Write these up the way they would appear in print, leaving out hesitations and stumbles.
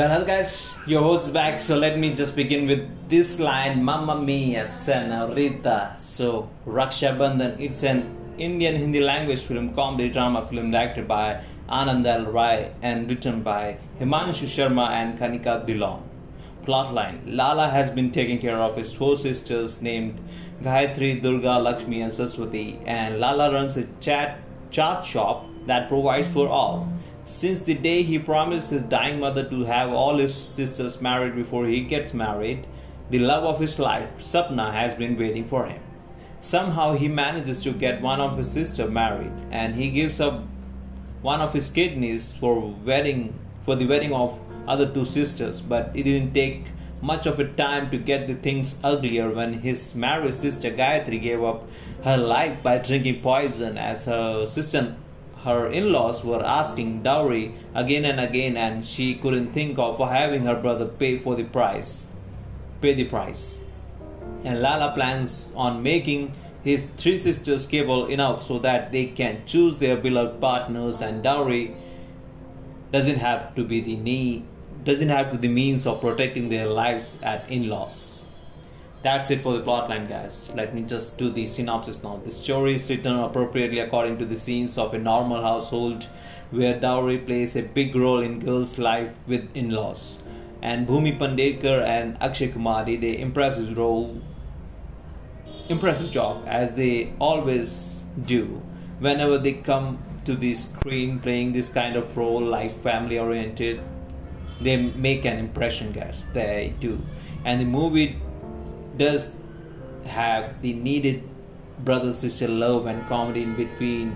Well, guys, your host back, so let me just begin with this line, Mamma Mia Senorita. So, Raksha Bandhan, it's an Indian Hindi language film, comedy drama film directed by Anand L. Rai and written by Himanshu Sharma and Kanika Dhillon. Plotline: Lala has been taking care of his four sisters named Gayatri, Durga, Lakshmi and Saraswati, and Lala runs a chat shop that provides for all. Since the day he promised his dying mother to have all his sisters married before he gets married, the love of his life, Sapna, has been waiting for him. Somehow he manages to get one of his sisters married, and he gives up one of his kidneys for the wedding of other two sisters, but it didn't take much of a time to get the things uglier when his married sister Gayatri gave up her life by drinking poison as her in-laws were asking dowry again and again, and she couldn't think of having her brother pay the price. And Lala plans on making his three sisters capable enough so that they can choose their beloved partners, and dowry doesn't have to be the means of protecting their lives at in-laws. That's it for the plotline, guys. Let me just do the synopsis now. The story is written appropriately according to the scenes of a normal household where dowry plays a big role in girls' life with in-laws. And Bhumi Panditkar and Akshay Kumar did an impressive job, as they always do whenever they come to the screen playing this kind of role, like family-oriented. They make an impression, guys. They do. And the movie does have the needed brother-sister love and comedy in between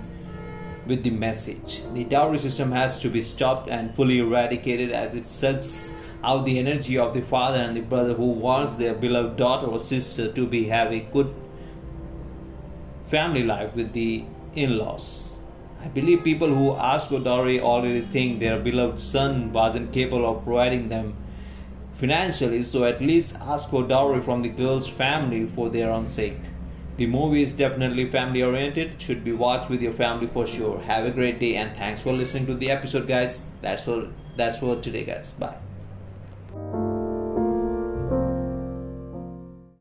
with the message. The dowry system has to be stopped and fully eradicated, as it sucks out the energy of the father and the brother who wants their beloved daughter or sister to have a good family life with the in-laws. I believe people who ask for dowry already think their beloved son wasn't capable of providing them financially, so at least ask for dowry from the girl's family for their own sake. The movie is definitely family oriented, should be watched with your family for sure. Have a great day and thanks for listening to the episode, guys. That's all today, guys. Bye.